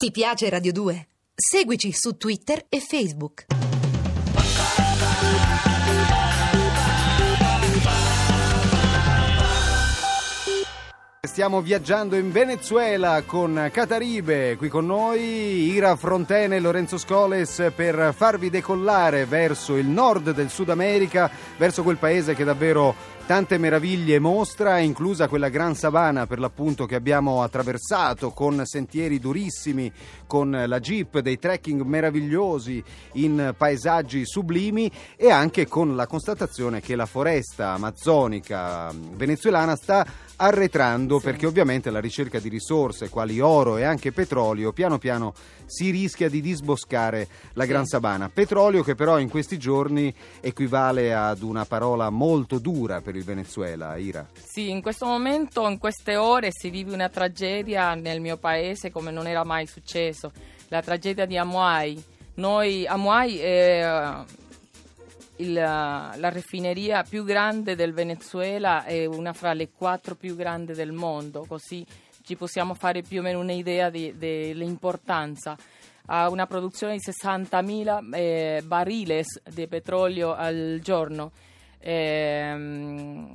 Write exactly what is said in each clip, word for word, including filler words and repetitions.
Ti piace Radio due? Seguici su Twitter e Facebook. Stiamo viaggiando in Venezuela con Cataribe, qui con noi Ira Frontene e Lorenzo Scoles per farvi decollare verso il nord del Sud America, verso quel paese che davvero tante meraviglie mostra, inclusa quella Gran Sabana per l'appunto che abbiamo attraversato con sentieri durissimi, con la jeep, dei trekking meravigliosi in paesaggi sublimi e anche con la constatazione che la foresta amazzonica venezuelana sta arretrando, sì, perché ovviamente la ricerca di risorse quali oro e anche petrolio piano piano si rischia di disboscare la Gran sì. Sabana. Petrolio che però in questi giorni equivale ad una parola molto dura per il Venezuela, Ira. Sì, in questo momento, in queste ore, si vive una tragedia nel mio paese come non era mai successo, la tragedia di Amuay. Noi, Amuay è il, la raffineria più grande del Venezuela, è una fra le quattro più grandi del mondo, così ci possiamo fare più o meno un'idea dell'importanza. Ha una produzione di sessantamila eh, barili di petrolio al giorno. Eh,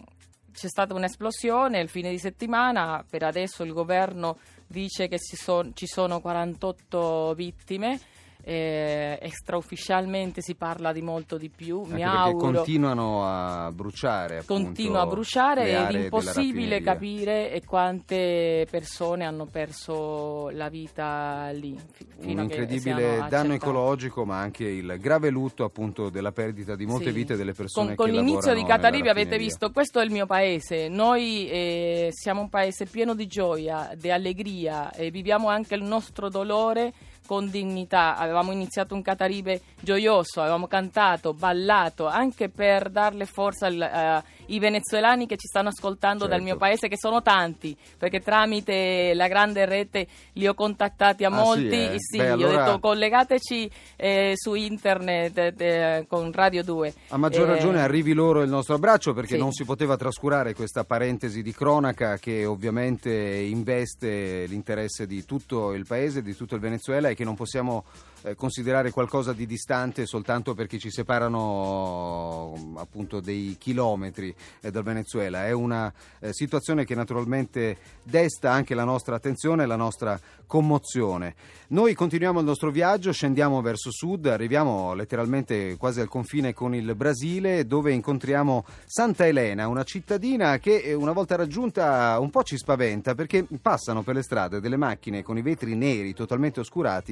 c'è stata un'esplosione il fine di settimana. Per adesso il governo dice che ci sono, ci sono quarantotto vittime, eh, extraufficialmente si parla di molto di più. Anche mi auguro continuano a bruciare appunto, continua a bruciare ed è impossibile capire quante persone hanno perso la vita lì fino un incredibile danno ecologico, ma anche il grave lutto appunto della perdita di molte sì. vite delle persone. Con, con che l'inizio di Cataribe avete visto, questo è il mio paese, noi eh, siamo un paese pieno di gioia, di allegria e viviamo anche il nostro dolore con dignità. Avevamo iniziato un Cataribe gioioso, avevamo cantato, ballato, anche per darle forza al, uh, i venezuelani che ci stanno ascoltando certo. dal mio paese, che sono tanti, perché tramite la grande rete li ho contattati a ah, molti, sì, eh. sì Beh, allora... ho detto collegateci eh, su internet eh, eh, con Radio due. A maggior eh... ragione arrivi loro il nostro abbraccio, perché sì. non si poteva trascurare questa parentesi di cronaca che ovviamente investe l'interesse di tutto il paese, di tutto il Venezuela, e che non possiamo eh, considerare qualcosa di distante soltanto perché ci separano appunto dei chilometri dal Venezuela. È una eh, situazione che naturalmente desta anche la nostra attenzione e la nostra commozione. Noi continuiamo il nostro viaggio, scendiamo verso sud, arriviamo letteralmente quasi al confine con il Brasile, dove incontriamo Santa Elena, una cittadina che una volta raggiunta un po' ci spaventa, perché passano per le strade delle macchine con i vetri neri totalmente oscurati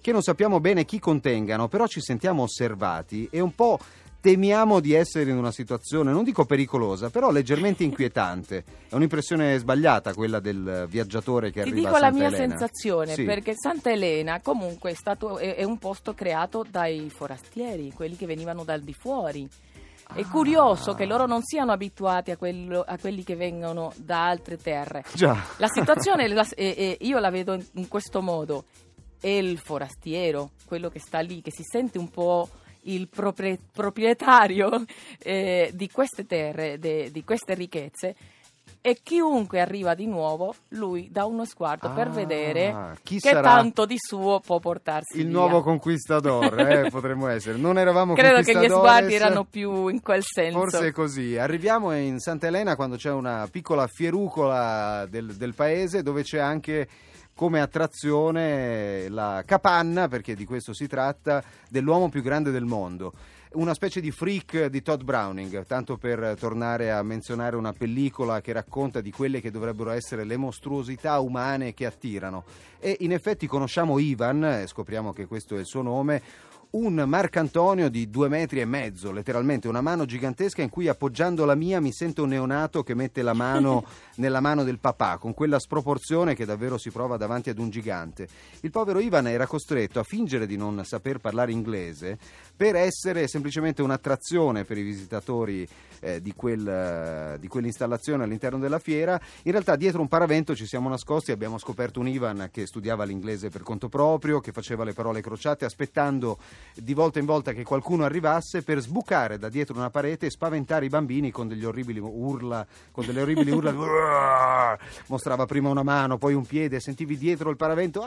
che non sappiamo bene chi contengano, però ci sentiamo osservati e un po' temiamo di essere in una situazione, non dico pericolosa, però leggermente inquietante. È un'impressione sbagliata quella del viaggiatore che Ti arriva a Santa Elena. Ti dico la mia Elena. sensazione, sì. perché Santa Elena comunque è, stato, è, è un posto creato dai forastieri, quelli che venivano dal di fuori. È curioso ah. che loro non siano abituati a, quello, a quelli che vengono da altre terre. Già. La situazione la, è, è, io la vedo in, in questo modo. È il forastiero, quello che sta lì, che si sente un po' il proprie, proprietario eh, di queste terre, de, di queste ricchezze, e chiunque arriva di nuovo lui dà uno sguardo ah, per vedere chi che sarà tanto di suo può portarsi il via. Nuovo conquistador eh, potremmo essere, non eravamo credo conquistadores, credo che gli sguardi erano più in quel senso, forse così. Arriviamo in Santa Elena quando c'è una piccola fierucola del, del paese, dove c'è anche come attrazione la capanna, perché di questo si tratta, dell'uomo più grande del mondo. Una specie di freak di Todd Browning, tanto per tornare a menzionare una pellicola che racconta di quelle che dovrebbero essere le mostruosità umane che attirano. E in effetti conosciamo Ivan, e scopriamo che questo è il suo nome, un marcantonio di due metri e mezzo, letteralmente una mano gigantesca in cui, appoggiando la mia, mi sento un neonato che mette la mano nella mano del papà, con quella sproporzione che davvero si prova davanti ad un gigante. Il povero Ivan era costretto a fingere di non saper parlare inglese per essere semplicemente un'attrazione per i visitatori eh, di, quel, eh, di quell'installazione all'interno della fiera. In realtà dietro un paravento ci siamo nascosti e abbiamo scoperto un Ivan che studiava l'inglese per conto proprio, che faceva le parole crociate aspettando di volta in volta che qualcuno arrivasse per sbucare da dietro una parete e spaventare i bambini con degli orribili urla, con delle orribili urla. Mostrava prima una mano, poi un piede, sentivi dietro il paravento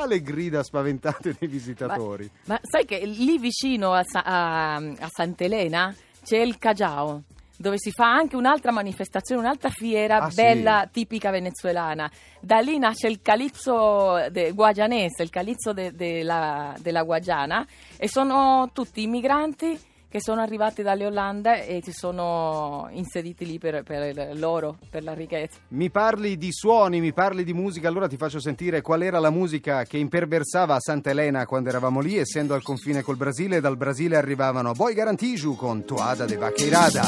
là, le grida spaventate dei visitatori. Ma, ma sai che lì vicino a, a, a Santa Elena c'è il Caggiao, dove si fa anche un'altra manifestazione, un'altra fiera ah, bella, sì. tipica venezuelana. Da lì nasce il calipso de guagianese, il calipso della de, de della Guagiana, e sono tutti immigranti che sono arrivati dall'Olanda e si sono inseriti lì per, per l'oro, per la ricchezza. Mi parli di suoni, mi parli di musica, allora ti faccio sentire qual era la musica che imperversava a Santa Elena quando eravamo lì, essendo al confine col Brasile. Dal Brasile arrivavano Boi Garantido con Toada da Vaqueirada.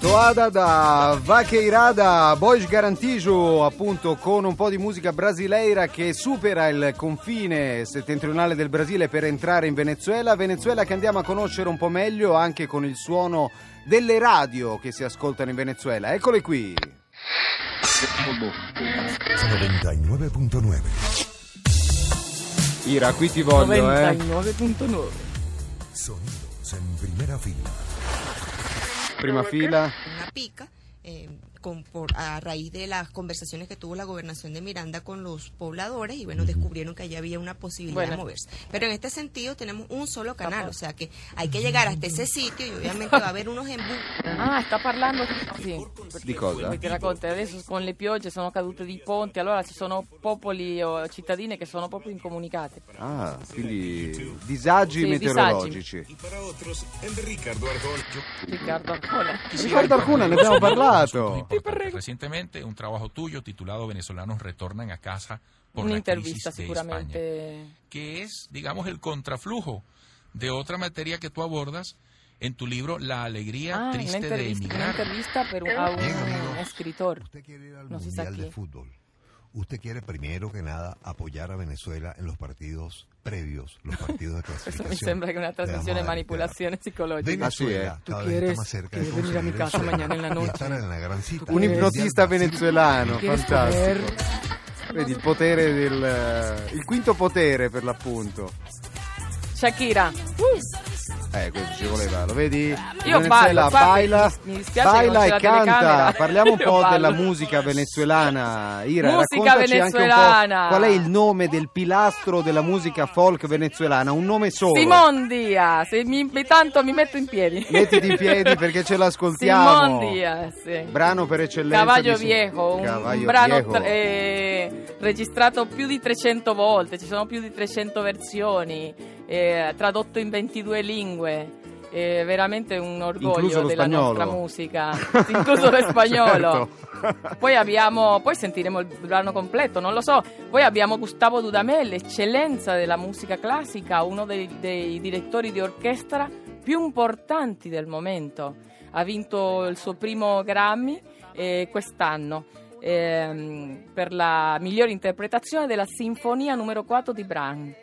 Toada da Vaqueirada, Boi Garantido, appunto, con un po' di musica brasileira che supera il confine settentrionale del Brasile per entrare in Venezuela. Venezuela che andiamo a conoscere un po' meglio anche con il suono delle radio che si ascoltano in Venezuela. Eccole qui. novantanove virgola nove Ira, qui ti voglio, novantanove virgola nove eh. Sonidos en primera fila. Prima fila. Una pica eh, con, por, a raíz de las conversaciones que tuvo la gobernación de Miranda con los pobladores y bueno, descubrieron que allí había una posibilidad bueno. de moverse. Pero en este sentido tenemos un solo canal, o sea que hay que llegar hasta ese sitio y obviamente va a haber unos embustes. Ah, está parlando sì. Di cosa? Perché racconta adesso con le piogge sono cadute dei ponti, allora ci sono popoli o cittadine che sono proprio incomunicate. Ah, quindi disagi sì, meteorologici. Disagi. Ricardo Arjona. Ricardo Arjona, ne abbiamo parlato. Recientemente un trabajo tuyo titulado Venezolanos retornan a casa por una la crisis de sicuramente... España, que es, digamos, el contraflujo de otra materia que tú abordas en tu libro La alegría ah, triste de emigrar. Una entrevista pero a un eh, escritor. Usted quiere ir al no Mundial de Fútbol. Usted quiere primero que nada apoyar a Venezuela en los partidos previos, los partidos de clasificación. Eso me sembra que una transacción de manipulación psicológica. Venezuela, cada vez está más cerca de conseguir el sueño y estar en la gran cita. Un ipnotista venezuelano, fantastico. Vedi il potere del... il quinto potere per l'appunto. Shakira. Uh. Eh, questo ci voleva, lo vedi? Io Venezuela baila, baila e canta. Parliamo un Io po' ballo. Della musica venezuelana. Ira, musica raccontaci venezuelana. Anche un po' qual è il nome del pilastro della musica folk venezuelana, un nome solo. Simón Díaz, se mi tanto mi metto in piedi. Mettiti in piedi perché ce l'ascoltiamo. Simón Díaz, sì. Brano per eccellenza. Cavallo Viejo, un, Cavallo un brano viejo. Tra, eh, registrato più di trecento volte, ci sono più di trecento versioni. Eh, tradotto in ventidue lingue, è veramente un orgoglio della spagnolo. Nostra musica, incluso lo spagnolo. Certo. Poi abbiamo, poi sentiremo il brano completo, non lo so. Poi abbiamo Gustavo Dudamel, eccellenza della musica classica, uno dei, dei direttori di orchestra più importanti del momento. Ha vinto il suo primo Grammy eh, quest'anno eh, per la migliore interpretazione della Sinfonia numero quattro di Brahms.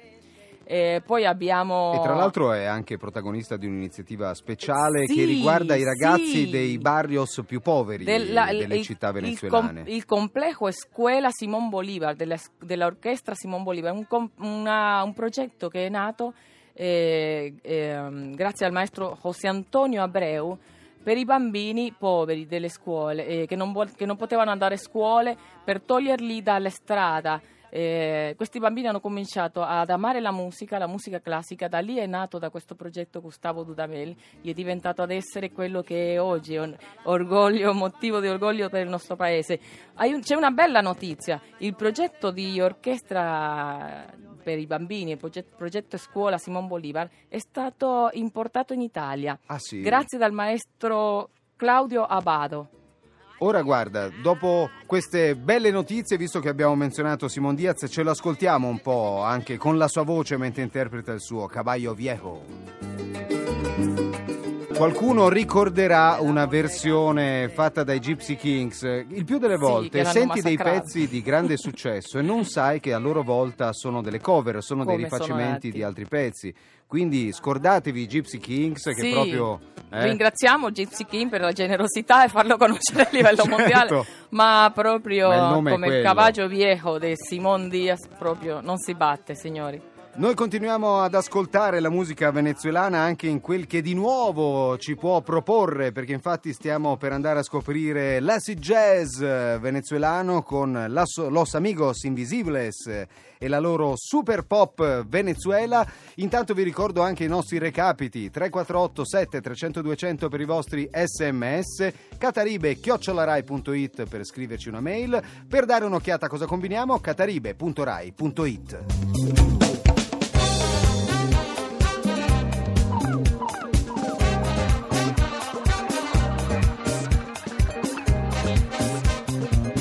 E poi abbiamo... E tra l'altro è anche protagonista di un'iniziativa speciale sì, che riguarda i ragazzi sì. dei barrios più poveri della, delle il, città venezuelane. Il, com- il Complejo Escuela Simón Bolívar, della, dell'orchestra Simón Bolívar, un, com- una, un progetto che è nato eh, eh, grazie al maestro José Antonio Abreu per i bambini poveri delle scuole, eh, che, non vo- che non potevano andare a scuole, per toglierli dalla strada. Eh, questi bambini hanno cominciato ad amare la musica, la musica classica. Da lì è nato, da questo progetto, Gustavo Dudamel, e è diventato ad essere quello che è oggi, un orgoglio, motivo di orgoglio per il nostro paese. C'è una bella notizia: il progetto di orchestra per i bambini, il progetto Scuola Simón Bolívar, è stato importato in Italia ah, sì. grazie dal maestro Claudio Abado. Ora guarda, dopo queste belle notizie, visto che abbiamo menzionato Simón Díaz, ce lo ascoltiamo un po' anche con la sua voce mentre interpreta il suo Caballo Viejo. Qualcuno ricorderà una versione fatta dai Gipsy Kings. Il più delle volte sì, senti dei pezzi di grande successo e non sai che a loro volta sono delle cover, sono Come dei rifacimenti sono di altri pezzi. Quindi scordatevi i Gipsy Kings che sì, proprio eh. ringraziamo Gipsy King per la generosità e farlo conoscere a livello certo. mondiale, ma proprio ma il come il Cavallo Viejo di Simón Díaz proprio non si batte, signori. Noi continuiamo ad ascoltare la musica venezuelana anche in quel che di nuovo ci può proporre, perché infatti stiamo per andare a scoprire l'acid jazz venezuelano con Los Amigos Invisibles e la loro super pop Venezuela. Intanto vi ricordo anche i nostri recapiti: tre quattro otto sette trecento duecento per i vostri sms, cataribe chiocciola rai punto it per scriverci una mail. Per dare un'occhiata a cosa combiniamo, cataribe punto rai punto it.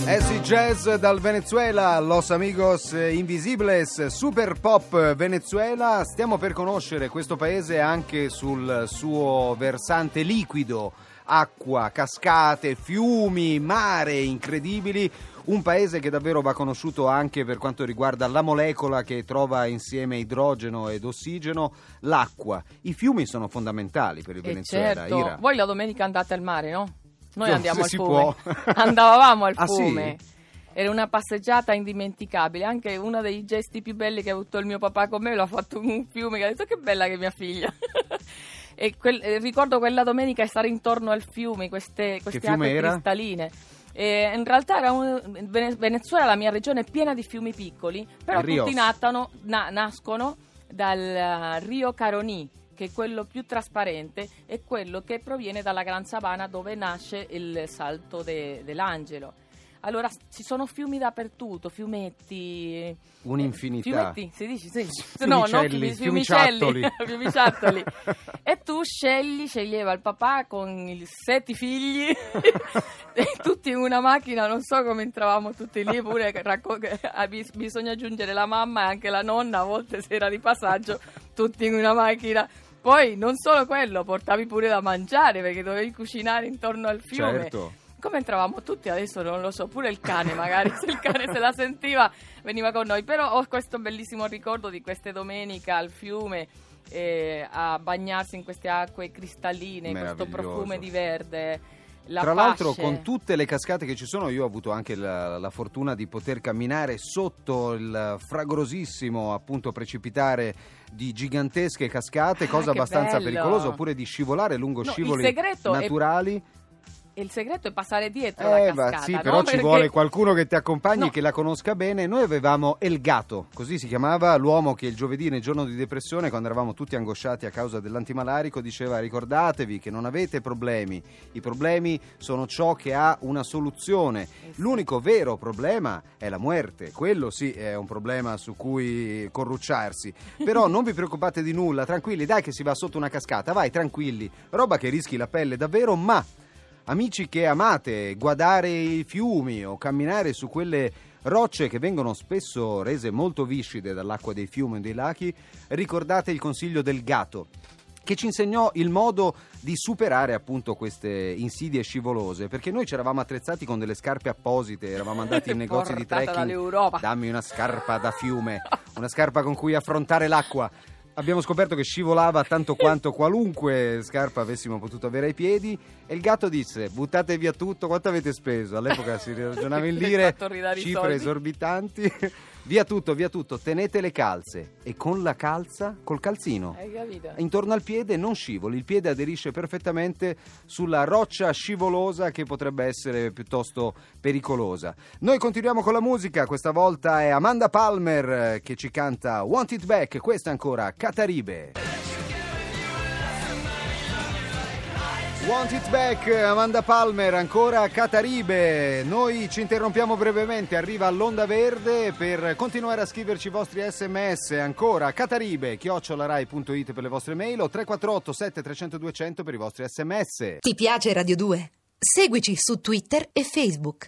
Acid Jazz dal Venezuela, Los Amigos Invisibles, super pop Venezuela. Stiamo per conoscere questo paese anche sul suo versante liquido: acqua, cascate, fiumi, mare incredibili. Un paese che davvero va conosciuto anche per quanto riguarda la molecola che trova insieme idrogeno ed ossigeno, l'acqua. I fiumi sono fondamentali per il e Venezuela. Certo. Ira. Voi la domenica andate al mare, no? Noi andiamo al fiume, andavamo al ah, fiume, sì? Era una passeggiata indimenticabile, anche uno dei gesti più belli che ha avuto il mio papà con me, l'ha fatto in un fiume, che ha detto che bella che è mia figlia. E quel, ricordo quella domenica e stare intorno al fiume, queste, queste acque era? cristalline. E in realtà era un, Venezuela, la mia regione, è piena di fiumi piccoli, però tutti natano, na, nascono dal uh, Río Caroni, che è quello più trasparente, è quello che proviene dalla Gran Sabana, dove nasce il Salto de, dell'Angelo. Allora ci sono fiumi dappertutto, fiumetti, un'infinità. Fiumetti, si dice, sì. Fiumicelli, no, no, fiumi, fiumicelli, fiumiciattoli. E tu scegli, sceglieva il papà con i sette figli, tutti in una macchina, non so come entravamo tutti lì, pure racco- bisogna aggiungere la mamma e anche la nonna, a volte se era di passaggio, tutti in una macchina. Poi non solo quello, portavi pure da mangiare perché dovevi cucinare intorno al fiume. Certo. Come entravamo tutti adesso non lo so, pure il cane magari, se il cane se la sentiva veniva con noi. Però ho questo bellissimo ricordo di queste domeniche al fiume, eh, a bagnarsi in queste acque cristalline, questo profumo di verde. La Tra fasce. l'altro, con tutte le cascate che ci sono, io ho avuto anche la, la fortuna di poter camminare sotto il fragorosissimo, appunto, precipitare di gigantesche cascate, cosa ah, abbastanza bello. pericolosa, oppure di scivolare lungo no, scivoli naturali. È... E il segreto è passare dietro eh, la cascata. Sì, no? Però Perché... ci vuole qualcuno che ti accompagni, no. che la conosca bene. Noi avevamo El Gato, così si chiamava l'uomo che il giovedì, nel giorno di depressione, quando eravamo tutti angosciati a causa dell'antimalarico, diceva: ricordatevi che non avete problemi, i problemi sono ciò che ha una soluzione. L'unico vero problema è la muerte, quello sì è un problema su cui corrucciarsi, però non vi preoccupate di nulla, tranquilli, dai che si va sotto una cascata, vai tranquilli, roba che rischi la pelle davvero, ma... Amici che amate guardare i fiumi o camminare su quelle rocce che vengono spesso rese molto viscide dall'acqua dei fiumi e dei laghi, ricordate il consiglio del Gato, che ci insegnò il modo di superare appunto queste insidie scivolose, perché noi ci eravamo attrezzati con delle scarpe apposite, eravamo andati in negozi di trekking, dammi una scarpa da fiume, una scarpa con cui affrontare l'acqua. Abbiamo scoperto che scivolava tanto quanto qualunque scarpa avessimo potuto avere ai piedi, e il Gatto disse: buttate via tutto, quanto avete speso? All'epoca si ragionava in lire, cifre esorbitanti. Via tutto, via tutto, tenete le calze e con la calza, col calzino, hai capito? Intorno al piede non scivoli, il piede aderisce perfettamente sulla roccia scivolosa che potrebbe essere piuttosto pericolosa. Noi continuiamo con la musica, questa volta è Amanda Palmer che ci canta Want It Back, questa ancora Cataribe. Want It Back, Amanda Palmer, ancora Cataribe. Noi ci interrompiamo brevemente, arriva l'onda verde per continuare a scriverci i vostri sms, ancora Cataribe, chiocciolarai.it per le vostre mail o tre quattro otto sette trecento duecento per i vostri sms. Ti piace Radio due? Seguici su Twitter e Facebook.